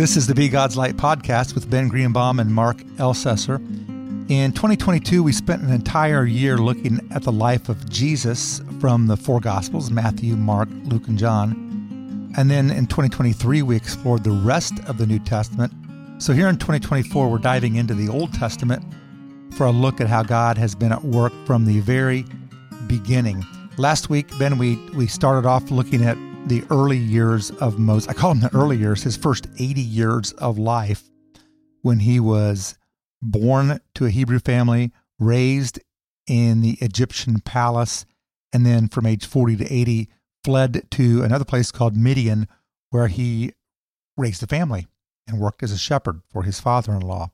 This is the Be God's Light podcast with Ben Greenbaum and Mark Ellcessor. In 2022, we spent an entire year looking at the life of Jesus from the four Gospels, Matthew, Mark, Luke, and John. And then in 2023, we explored the rest of the New Testament. So here in 2024, we're diving into the Old Testament for a look at how God has been at work from the very beginning. Last week, Ben, we started off looking at the early years of Moses. I call them the early years, his first 80 years of life, when he was born to a Hebrew family, raised in the Egyptian palace, and then from age 40 to 80, fled to another place called Midian, where he raised a family and worked as a shepherd for his father-in-law.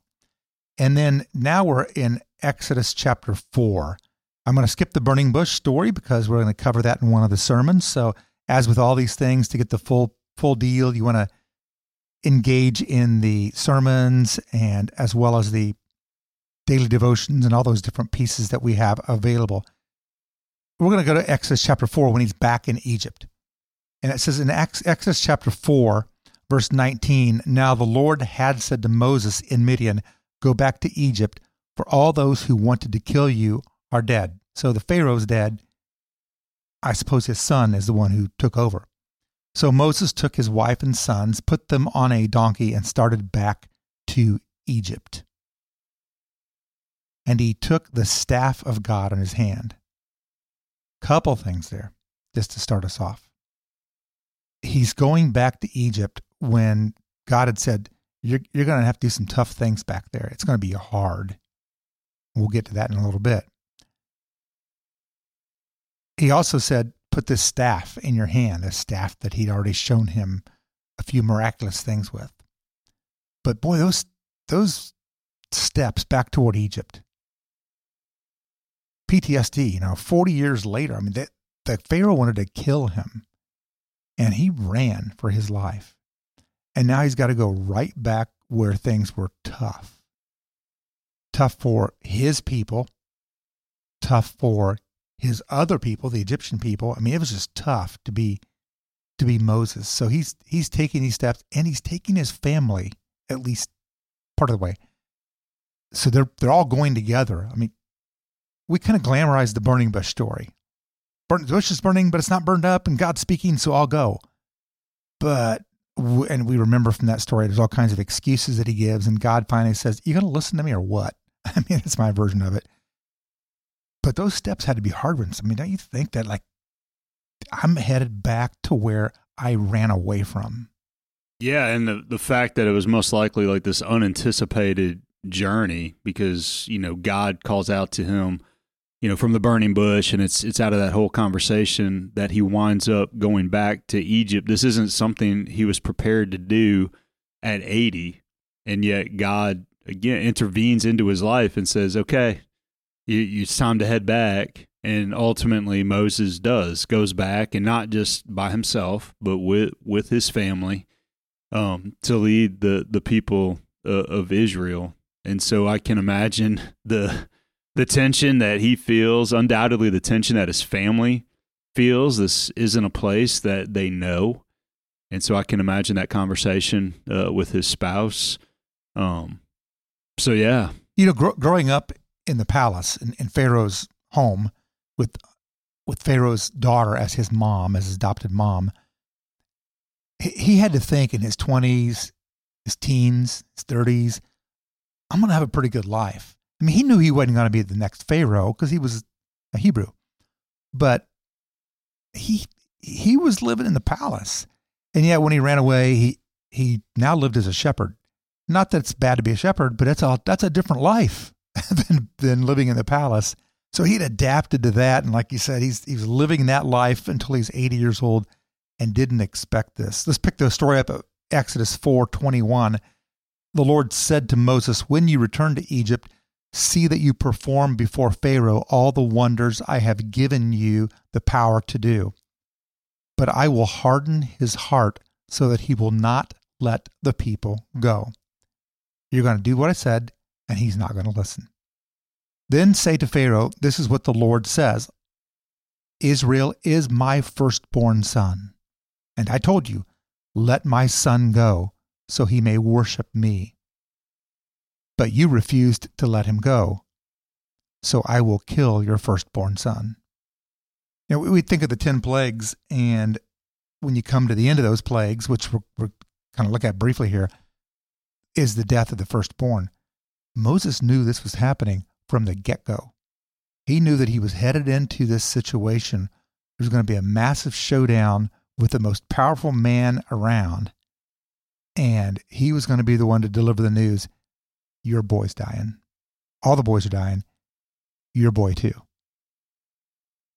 And then now we're in Exodus chapter 4. I'm going to skip the burning bush story because we're going to cover that in one of the sermons. So as with all these things, to get the full deal, you want to engage in the sermons and as well as the daily devotions and all those different pieces that we have available. We're going to go to Exodus chapter 4 when he's back in Egypt. And it says in Exodus chapter 4, verse 19, "Now the Lord had said to Moses in Midian, 'Go back to Egypt, for all those who wanted to kill you are dead.'" So the Pharaoh's dead. I suppose his son is the one who took over. "So Moses took his wife and sons, put them on a donkey, and started back to Egypt. And he took the staff of God in his hand." Couple things there, just to start us off. He's going back to Egypt when God had said, you're going to have to do some tough things back there. It's going to be hard. We'll get to that in a little bit. He also said, put this staff in your hand, a staff that he'd already shown him a few miraculous things with. But boy, those steps back toward Egypt, PTSD, 40 years later, the Pharaoh wanted to kill him, and he ran for his life. And now he's got to go right back where things were tough. Tough for his people, tough for his other people, the Egyptian people. It was just tough to be Moses. So he's taking these steps, and he's taking his family at least part of the way. So they're all going together. We kind of glamorize the burning bush story. The bush is burning, but it's not burned up, and God's speaking, so I'll go. And we remember from that story, there's all kinds of excuses that he gives, and God finally says, "You going to listen to me or what?" That's my version of it. But those steps had to be hard ones. Don't you think that, I'm headed back to where I ran away from? Yeah, and the fact that it was most likely this unanticipated journey, because, God calls out to him, from the burning bush, and it's out of that whole conversation that he winds up going back to Egypt. This isn't something he was prepared to do at 80, and yet God, again, intervenes into his life and says, "Okay, it's time to head back," and ultimately Moses goes back, and not just by himself, but with his family, to lead the people of Israel. And so I can imagine the tension that he feels, undoubtedly the tension that his family feels. This isn't a place that they know, and so I can imagine that conversation with his spouse. So yeah, growing up in the palace, in Pharaoh's home, with Pharaoh's daughter as his mom, as his adopted mom, he had to think in his 20s, his teens, his 30s, I'm going to have a pretty good life. He knew he wasn't going to be the next Pharaoh because he was a Hebrew, but he was living in the palace. And yet when he ran away, he now lived as a shepherd. Not that it's bad to be a shepherd, but that's a different life than living in the palace. So he'd adapted to that, and like you said, he was living that life until he's 80 years old and didn't expect this. Let's pick the story up at Exodus 4:21. "The Lord said to Moses, 'When you return to Egypt, see that you perform before Pharaoh all the wonders I have given you the power to do. But I will harden his heart so that he will not let the people go.'" You're going to do what I said, and he's not going to listen. "Then say to Pharaoh, 'This is what the Lord says. Israel is my firstborn son. And I told you, let my son go, so he may worship me. But you refused to let him go, so I will kill your firstborn son." You know, we think of the 10 plagues, and when you come to the end of those plagues, which we're kind of look at briefly here, is the death of the firstborn. Moses knew this was happening from the get-go. He knew that he was headed into this situation. There's going to be a massive showdown with the most powerful man around, and he was going to be the one to deliver the news. Your boy's dying. All the boys are dying. Your boy too.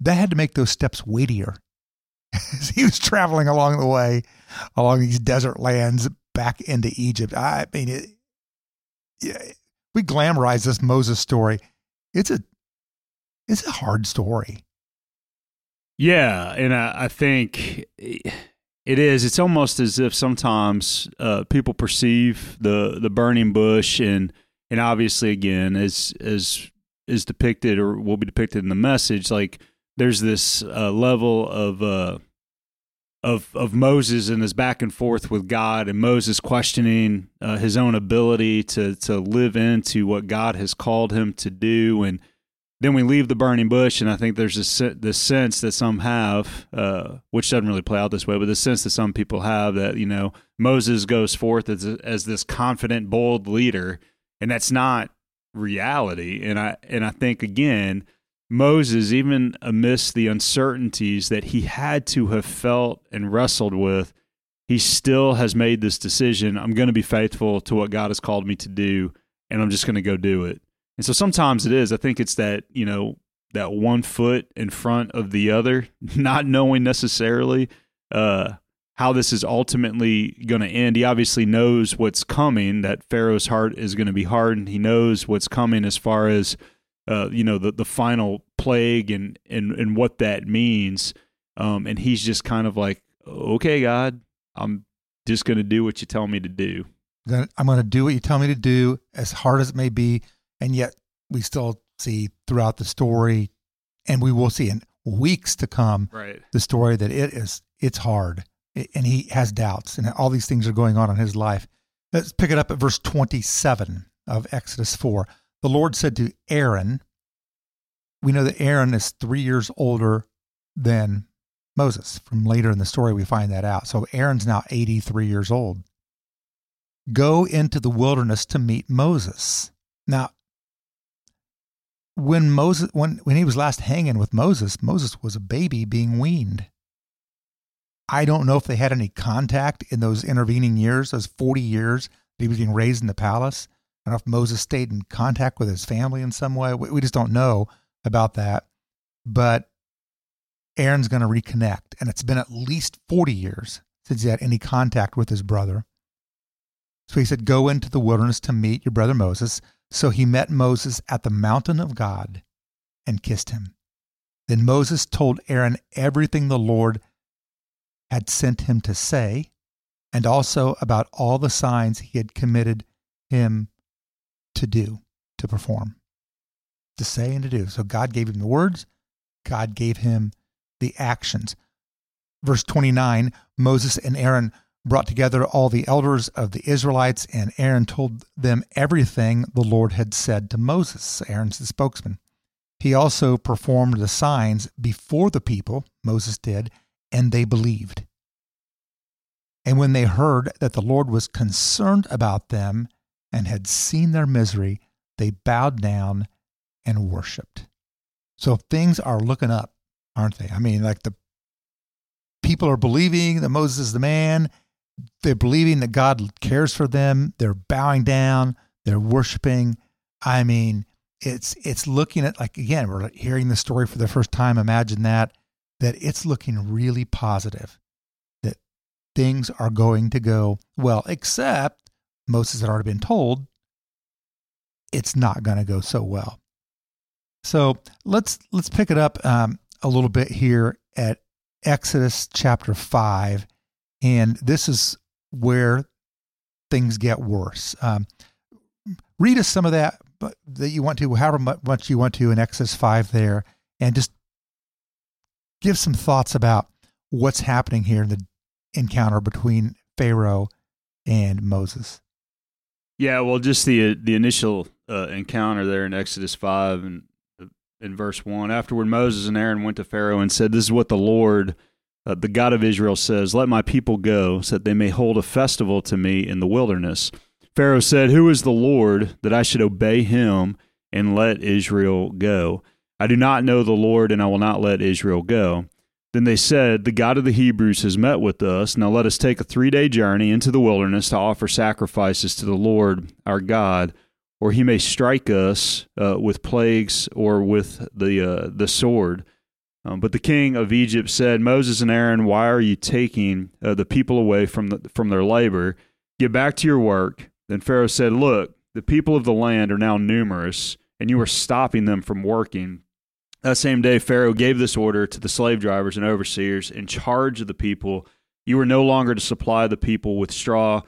That had to make those steps weightier as he was traveling along the way, along these desert lands back into Egypt. I mean, we glamorize this Moses story. It's a hard story. Yeah, and I think it is. It's almost as if sometimes people perceive the burning bush, and obviously, again, as is depicted or will be depicted in the message, like there's this level of Moses and his back and forth with God, and Moses questioning his own ability to live into what God has called him to do. And then we leave the burning bush, and I think there's this sense that some have, which doesn't really play out this way, but the sense that some people have that, you know, Moses goes forth as this confident, bold leader, and that's not reality. And I think, again, Moses, even amidst the uncertainties that he had to have felt and wrestled with, he still has made this decision. I'm going to be faithful to what God has called me to do, and I'm just going to go do it. And so sometimes it is, I think it's that, you know, that one foot in front of the other, not knowing necessarily how this is ultimately going to end. He obviously knows what's coming, that Pharaoh's heart is going to be hardened. He knows what's coming as far as you know, the final plague and what that means. And he's just kind of like, okay, God, I'm just going to do what you tell me to do. I'm going to do what you tell me to do, as hard as it may be. And yet we still see throughout the story, and we will see in weeks to come, right, the story that it's hard, and he has doubts, and all these things are going on in his life. Let's pick it up at verse 27 of Exodus 4. The Lord said to Aaron, we know that Aaron is 3 years older than Moses. From later in the story, we find that out. So Aaron's now 83 years old. Go into the wilderness to meet Moses. Now, when he was last hanging with Moses, Moses was a baby being weaned. I don't know if they had any contact in those intervening years, those 40 years that he was being raised in the palace. I don't know if Moses stayed in contact with his family in some way. We just don't know about that. But Aaron's going to reconnect, and it's been at least 40 years since he had any contact with his brother. So he said, go into the wilderness to meet your brother Moses. So he met Moses at the mountain of God and kissed him. Then Moses told Aaron everything the Lord had sent him to say, and also about all the signs he had committed him to do, to perform, to say and to do. So God gave him the words. God gave him the actions. Verse 29, Moses and Aaron brought together all the elders of the Israelites, and Aaron told them everything the Lord had said to Moses. Aaron's the spokesman. He also performed the signs before the people, Moses did, and they believed. And when they heard that the Lord was concerned about them and had seen their misery, they bowed down and worshiped. So things are looking up, aren't they? I mean, like, the people are believing that Moses is the man. They're believing that God cares for them. They're bowing down. They're worshiping. I mean, it's looking at, like, again, we're hearing the story for the first time. Imagine that it's looking really positive, that things are going to go well, except Moses had already been told it's not going to go so well. So let's pick it up a little bit here at Exodus chapter 5, and this is where things get worse. Read us some of that you want to, however much you want to, in Exodus 5 there, and just give some thoughts about what's happening here in the encounter between Pharaoh and Moses? Yeah, well, just the initial encounter there in Exodus 5 and in verse 1. Afterward, Moses and Aaron went to Pharaoh and said, "This is what the Lord, the God of Israel, says, let my people go so that they may hold a festival to me in the wilderness." Pharaoh said, "Who is the Lord that I should obey him and let Israel go? I do not know the Lord, and I will not let Israel go." Then they said, "The God of the Hebrews has met with us. Now let us take a 3-day journey into the wilderness to offer sacrifices to the Lord our God, or he may strike us with plagues or with the sword." But the king of Egypt said, "Moses and Aaron, why are you taking the people away from their labor? Get back to your work." Then Pharaoh said, "Look, the people of the land are now numerous, and you are stopping them from working." That same day, Pharaoh gave this order to the slave drivers and overseers in charge of the people: "You are no longer to supply the people with straw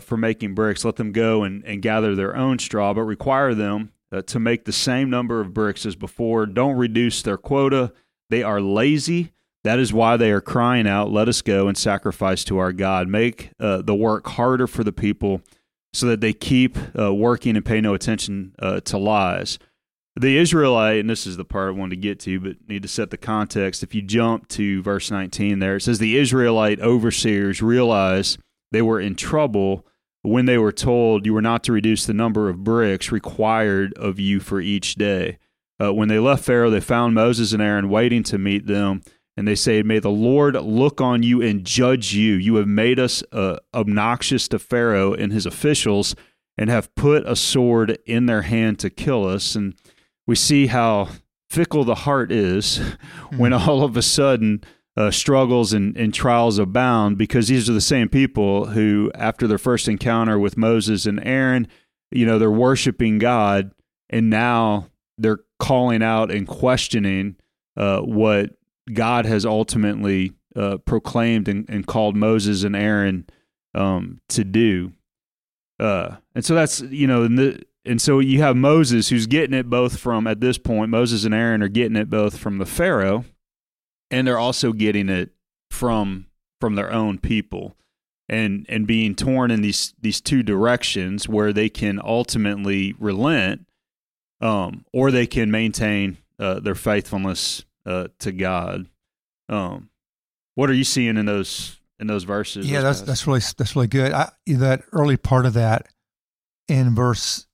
for making bricks. Let them go and gather their own straw, but require them to make the same number of bricks as before. Don't reduce their quota. They are lazy. That is why they are crying out, 'Let us go and sacrifice to our God.' Make the work harder for the people so that they keep working and pay no attention to lies." The Israelite, and this is the part I wanted to get to, but need to set the context. If you jump to verse 19 there, it says, "The Israelite overseers realized they were in trouble when they were told, 'You were not to reduce the number of bricks required of you for each day.' When they left Pharaoh, they found Moses and Aaron waiting to meet them, and they say, 'May the Lord look on you and judge you. You have made us obnoxious to Pharaoh and his officials and have put a sword in their hand to kill us.'" And we see how fickle the heart is when all of a sudden struggles and trials abound, because these are the same people who, after their first encounter with Moses and Aaron, you know, they're worshiping God, and now they're calling out and questioning what God has ultimately proclaimed and called Moses and Aaron to do. And so that's, you know, and so you have Moses, who's getting it both from, at this point, Moses and Aaron are getting it both from the Pharaoh, and they're also getting it from their own people, and being torn in these two directions where they can ultimately relent, or they can maintain their faithfulness to God. What are you seeing in those verses? Yeah, that's really good. That early part of that in verses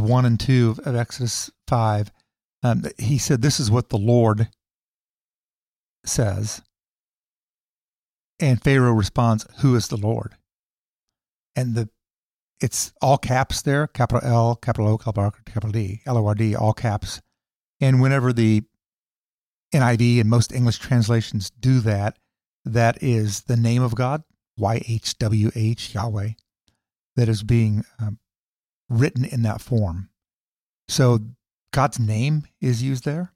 1 and 2 of Exodus 5, he said, "This is what the Lord says." And Pharaoh responds, "Who is the Lord?" And it's all caps there, capital L, capital O, capital R, capital D, L-O-R-D, all caps. And whenever the NIV and most English translations do that, that is the name of God, YHWH, Yahweh, that is being written in that form. So God's name is used there.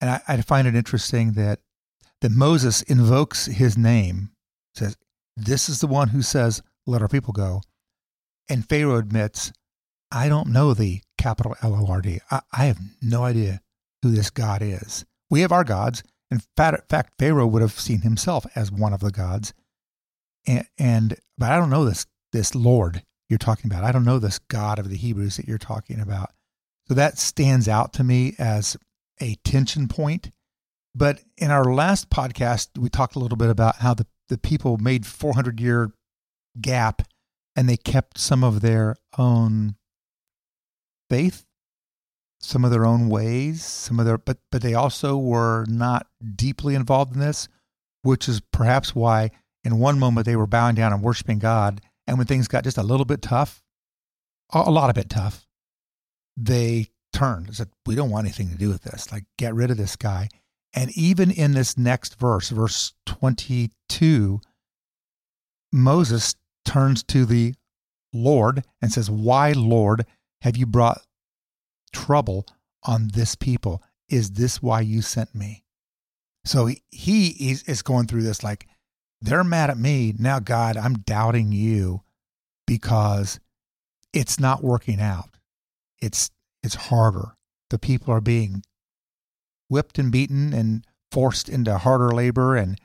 And I find it interesting that Moses invokes his name, says, "This is the one who says, let our people go." And Pharaoh admits, "I don't know thee," capital L-O-R-D. I have no idea who this God is. We have our gods. In fact, Pharaoh would have seen himself as one of the gods. But I don't know this Lord you're talking about. I don't know this God of the Hebrews that you're talking about. So that stands out to me as a tension point. But in our last podcast, we talked a little bit about how the people made 400-year gap, and they kept some of their own faith, some of their own ways, but they also were not deeply involved in this, which is perhaps why in one moment they were bowing down and worshiping God, and when things got just a little bit tough, a lot of it tough, they turned and said, "We don't want anything to do with this. Like, get rid of this guy." And even in this next verse, verse 22, Moses turns to the Lord and says, "Why, Lord, have you brought trouble on this people? Is this why you sent me?" So he is going through this like, they're mad at me. Now, God, I'm doubting you because it's not working out. It's harder. The people are being whipped and beaten and forced into harder labor, and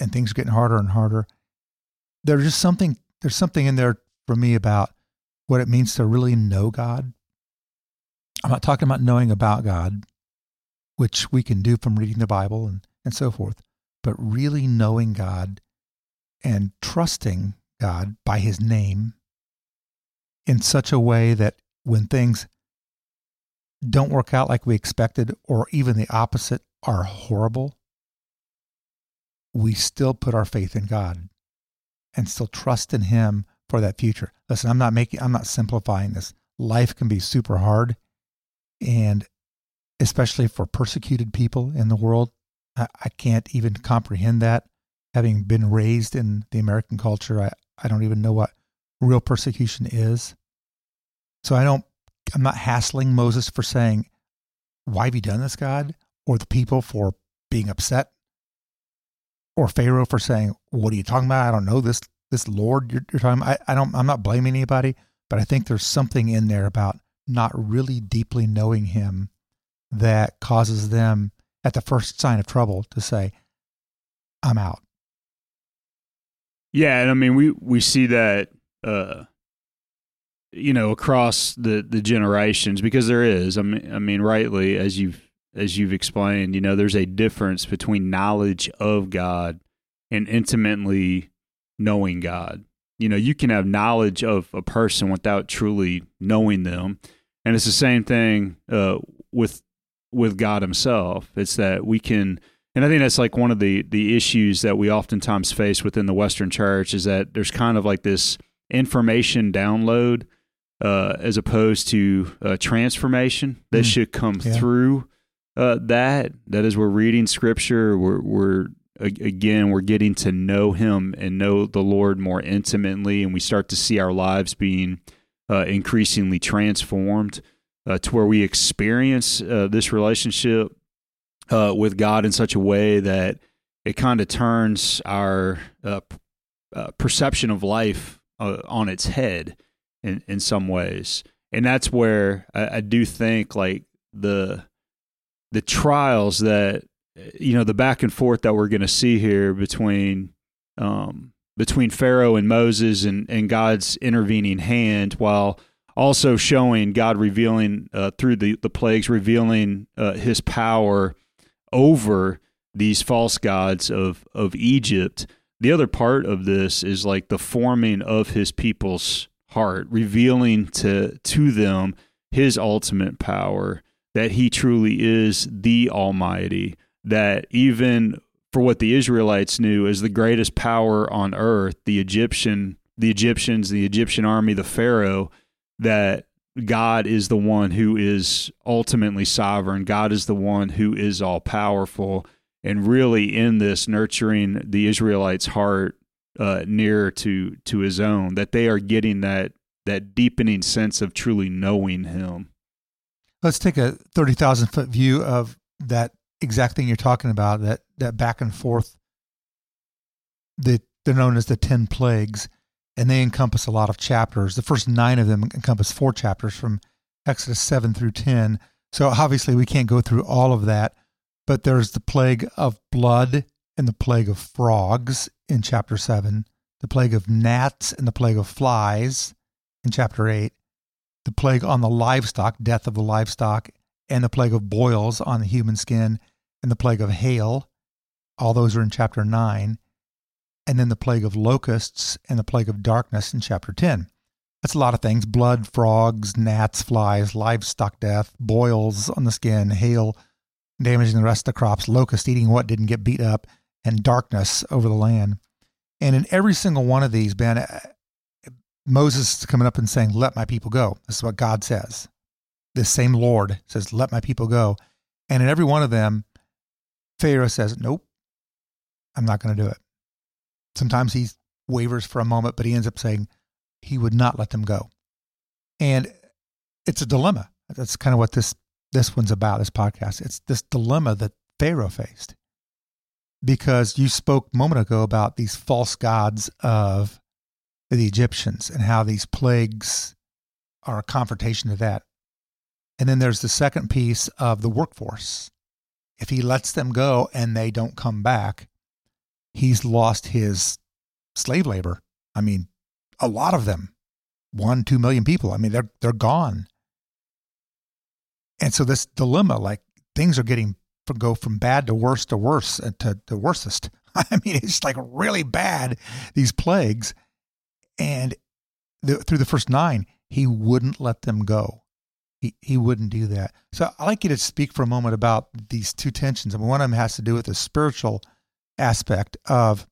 things are getting harder and harder. There's something in there for me about what it means to really know God. I'm not talking about knowing about God, which we can do from reading the Bible and so forth, but really knowing God and trusting God by his name in such a way that when things don't work out like we expected, or even the opposite are horrible, we still put our faith in God and still trust in him for that future. Listen, I'm not simplifying this. Life can be super hard, and especially for persecuted people in the world, I can't even comprehend that. Having been raised in the American culture, I don't even know what real persecution is. So I'm not hassling Moses for saying, why have you done this, God? Or the people for being upset. Or Pharaoh for saying, what are you talking about? I don't know this Lord you're talking about. I'm not blaming anybody, but I think there's something in there about not really deeply knowing him that causes them at the first sign of trouble to say, I'm out. Yeah. And I mean, we see that, across the generations, because there is, I mean, rightly, as you've explained, there's a difference between knowledge of God and intimately knowing God. You can have knowledge of a person without truly knowing them. And it's the same thing with God himself. It's that we can, and I think that's like one of the issues that we oftentimes face within the Western church, is that there's kind of like this information download as opposed to transformation that should come through that. That is, we're reading Scripture. We're getting to know Him and know the Lord more intimately, and we start to see our lives being increasingly transformed to where we experience this relationship with God in such a way that it kind of turns our perception of life on its head in some ways. And that's where I do think like the trials that, the back and forth that we're going to see here between Pharaoh and Moses and God's intervening hand, while also showing God revealing through the plagues, revealing his power over these false gods of Egypt. The other part of this is like the forming of his people's heart, revealing to them his ultimate power, that he truly is the Almighty, that even for what the Israelites knew as the greatest power on earth, the Egyptians, the Egyptian army, the Pharaoh, that God is the one who is ultimately sovereign. God is the one who is all-powerful. And really in this, nurturing the Israelites' heart nearer to his own, that they are getting that deepening sense of truly knowing him. Let's take a 30,000-foot view of that exact thing you're talking about, that back and forth. They're known as the 10 plagues, and they encompass a lot of chapters. The first 9 of them encompass 4 chapters from Exodus 7 through 10. So obviously we can't go through all of that. But there's the plague of blood and the plague of frogs in chapter 7, the plague of gnats and the plague of flies in chapter 8, the plague on the livestock, death of the livestock, and the plague of boils on the human skin, and the plague of hail. All those are in chapter 9. And then the plague of locusts and the plague of darkness in chapter 10. That's a lot of things: blood, frogs, gnats, flies, livestock death, boils on the skin, hail damaging the rest of the crops, locust eating what didn't get beat up, and darkness over the land. And in every single one of these, Ben, Moses is coming up and saying, let my people go. This is what God says. This same Lord says, let my people go. And in every one of them, Pharaoh says, nope, I'm not going to do it. Sometimes he wavers for a moment, but he ends up saying he would not let them go. And it's a dilemma. That's kind of what this one's about, this podcast. It's this dilemma that Pharaoh faced, because you spoke a moment ago about these false gods of the Egyptians and how these plagues are a confrontation to that. And then there's the second piece of the workforce. If he lets them go and they don't come back, he's lost his slave labor I mean, a lot of them, 1-2 million people. I mean, they're gone. And so this dilemma, like things are getting go from bad to worse to worse to the worstest. I mean, it's like really bad, these plagues. And through the first 9, he wouldn't let them go. He wouldn't do that. So I'd like you to speak for a moment about these two tensions. I mean, one of them has to do with the spiritual aspect of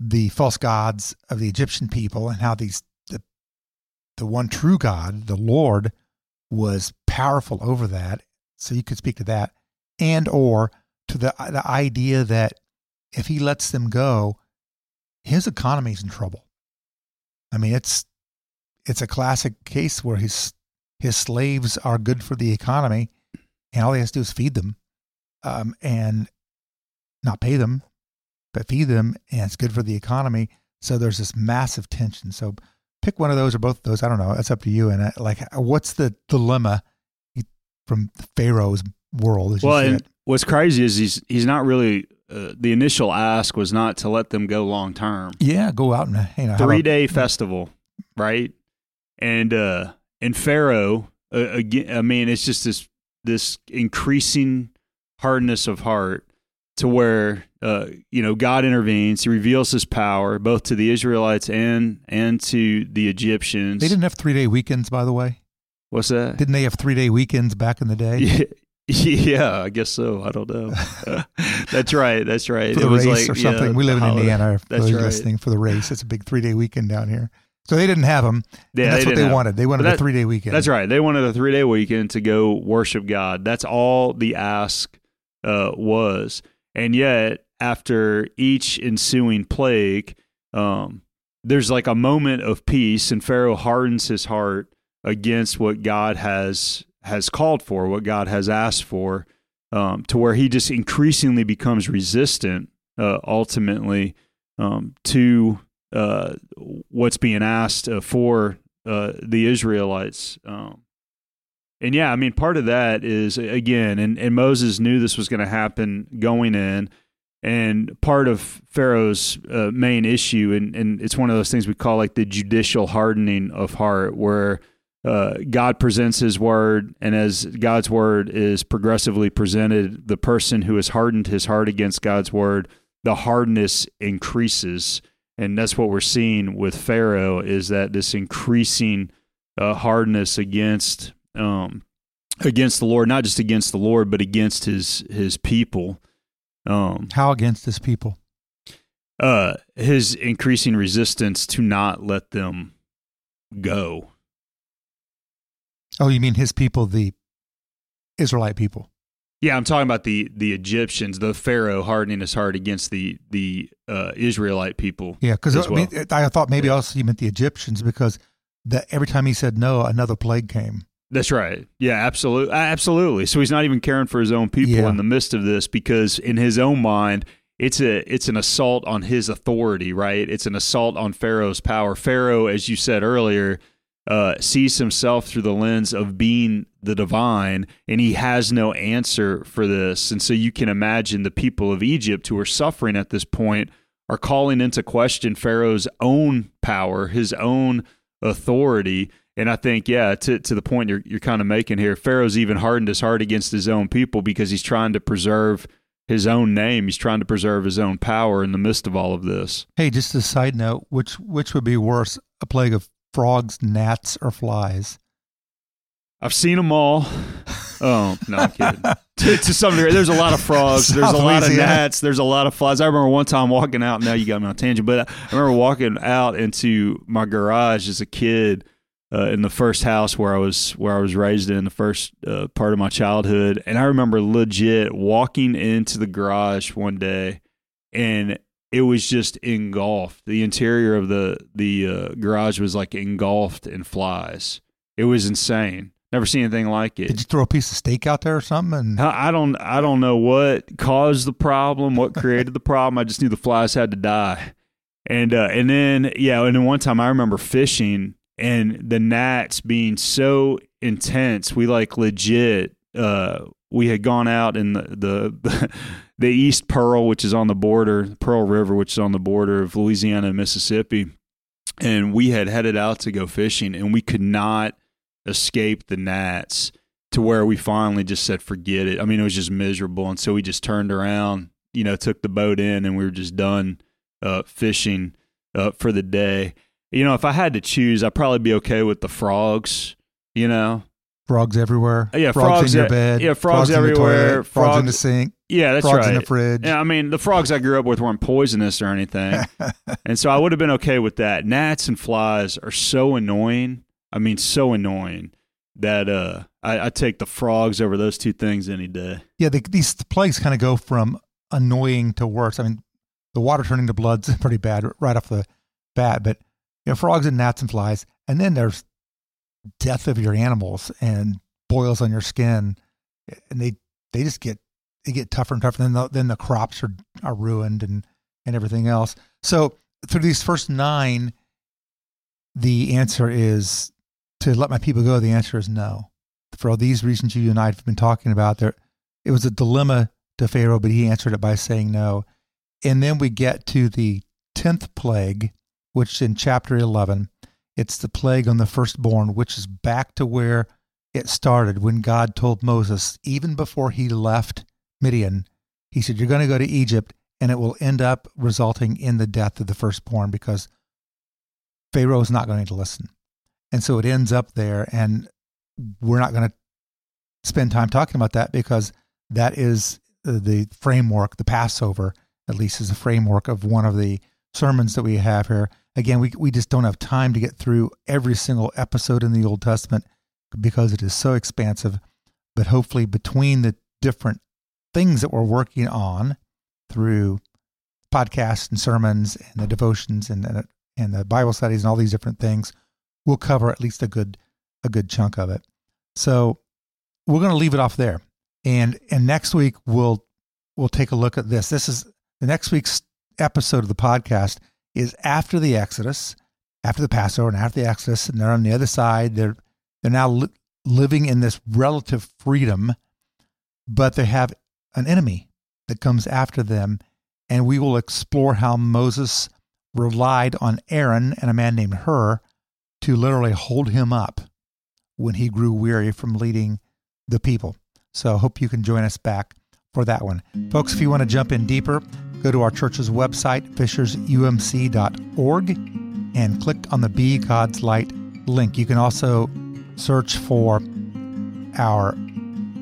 the false gods of the Egyptian people and how the one true God, the Lord, was powerful over that. So you could speak to that, and or to the idea that if he lets them go, his economy's in trouble. I mean, it's a classic case where his slaves are good for the economy, and all he has to do is feed them, and not pay them, but feed them, and it's good for the economy. So there's this massive tension. So pick one of those or both of those. I don't know. That's up to you. And like, what's the dilemma from Pharaoh's world? As well, and what's crazy is he's not really. The initial ask was not to let them go long term. Yeah, go out and three-day festival, right? And Pharaoh again. I mean, it's just this increasing hardness of heart to where God intervenes. He reveals His power both to the Israelites and to the Egyptians. They didn't have 3-day weekends, by the way. What's that? Didn't they have 3-day weekends back in the day? Yeah. Yeah, I guess so. I don't know. That's right. For the race was like, or something. Yeah, we live in Indiana. That's right. Listening for the race. It's a big 3-day weekend down here. So they didn't have them. Yeah, that's what they wanted. They wanted a 3-day weekend. That's right. They wanted a 3-day weekend to go worship God. That's all the ask was. And yet, after each ensuing plague, there's like a moment of peace, and Pharaoh hardens his heart against what God has called for, what God has asked for, to where he just increasingly becomes resistant, ultimately, to what's being asked for the Israelites. And yeah, I mean, part of that is, again, and Moses knew this was going to happen going in, and part of Pharaoh's main issue, and it's one of those things we call like the judicial hardening of heart, where God presents his word, and as God's word is progressively presented, the person who has hardened his heart against God's word, the hardness increases. And that's what we're seeing with Pharaoh, is that this increasing hardness against the Lord, not just against the Lord, but against his people. How against his people? His increasing resistance to not let them go. Oh, you mean his people, the Israelite people? Yeah, I'm talking about the Egyptians, the Pharaoh hardening his heart against the Israelite people. Yeah, because I thought maybe also you meant the Egyptians, because every time he said no, another plague came. That's right. Yeah, absolutely. So he's not even caring for his own people in the midst of this, because in his own mind, it's an assault on his authority, right? It's an assault on Pharaoh's power. Pharaoh, as you said earlier, sees himself through the lens of being the divine, and he has no answer for this. And so you can imagine the people of Egypt, who are suffering at this point, are calling into question Pharaoh's own power, his own authority. And I think, to the point you're kind of making here, Pharaoh's even hardened his heart against his own people because he's trying to preserve his own name. He's trying to preserve his own power in the midst of all of this. Hey, just a side note, which would be worse, a plague of frogs, gnats, or flies? I've seen them all. Oh, no, I'm kidding. to some degree, there's a lot of frogs. There's a lot of gnats. There's a lot of flies. I remember one time walking out, now you got me on tangent, but I remember walking out into my garage as a kid in the first house where I was raised in the first part of my childhood. And I remember legit walking into the garage one day, and it was just engulfed. The interior of the garage was like engulfed in flies. It was insane. Never seen anything like it. Did you throw a piece of steak out there or something? And I don't know what caused the problem, what created the problem. I just knew the flies had to die. And then one time I remember fishing and the gnats being so intense. We like legit. We had gone out in the East Pearl, which is on the border, Pearl River, which is on the border of Louisiana and Mississippi. and we had headed out to go fishing, and we could not escape the gnats to where we finally just said, forget it. I mean, it was just miserable. And so we just turned around, you know, took the boat in, and we were just done fishing for the day. You know, if I had to choose, I'd probably be okay with the frogs, you know. Frogs everywhere. Yeah, frogs in your bed. Yeah, frogs everywhere. The toilet, frogs in the sink. Yeah, that's frogs right. Frogs in the fridge. Yeah, I mean, the frogs I grew up with weren't poisonous or anything. And so I would have been okay with that. Gnats and flies are so annoying. I mean, so annoying that I take the frogs over those two things any day. Yeah, these plagues kind of go from annoying to worse. I mean, the water turning to blood's pretty bad right off the bat. But you know, frogs and gnats and flies. And then there's death of your animals and boils on your skin, and they just get tougher and tougher. Then the crops are ruined and everything else. So through these first 9, the answer is to let my people go. The answer is no. For all these reasons you and I have been talking about, there it was a dilemma to Pharaoh, but he answered it by saying no. And then we get to the 10th plague, which in chapter 11. It's the plague on the firstborn, which is back to where it started when God told Moses, even before he left Midian, he said, you're going to go to Egypt, and it will end up resulting in the death of the firstborn because Pharaoh is not going to listen. And so it ends up there, and we're not going to spend time talking about that because that is the framework, the Passover, at least is the framework of one of the sermons that we have here. Again, we just don't have time to get through every single episode in the Old Testament because it is so expansive. But hopefully between the different things that we're working on through podcasts and sermons and the devotions and the Bible studies and all these different things, we'll cover at least a good chunk of it. So we're going to leave it off there. And next week we'll take a look at this. This is the next week's episode of the podcast. Is after the Exodus, after the Passover and after the Exodus, and they're on the other side. They're now living in this relative freedom, but they have an enemy that comes after them, and we will explore how Moses relied on Aaron and a man named Hur to literally hold him up when he grew weary from leading the people. So I hope you can join us back for that one. Folks, if you want to jump in deeper, go to our church's website, fishersumc.org, and click on the Be God's Light link. You can also search for our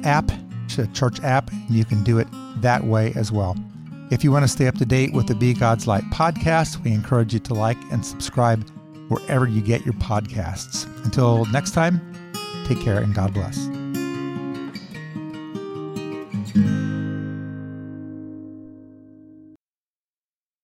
app, church app, and you can do it that way as well. If you want to stay up to date with the Be God's Light podcast, we encourage you to like and subscribe wherever you get your podcasts. Until next time, take care and God bless.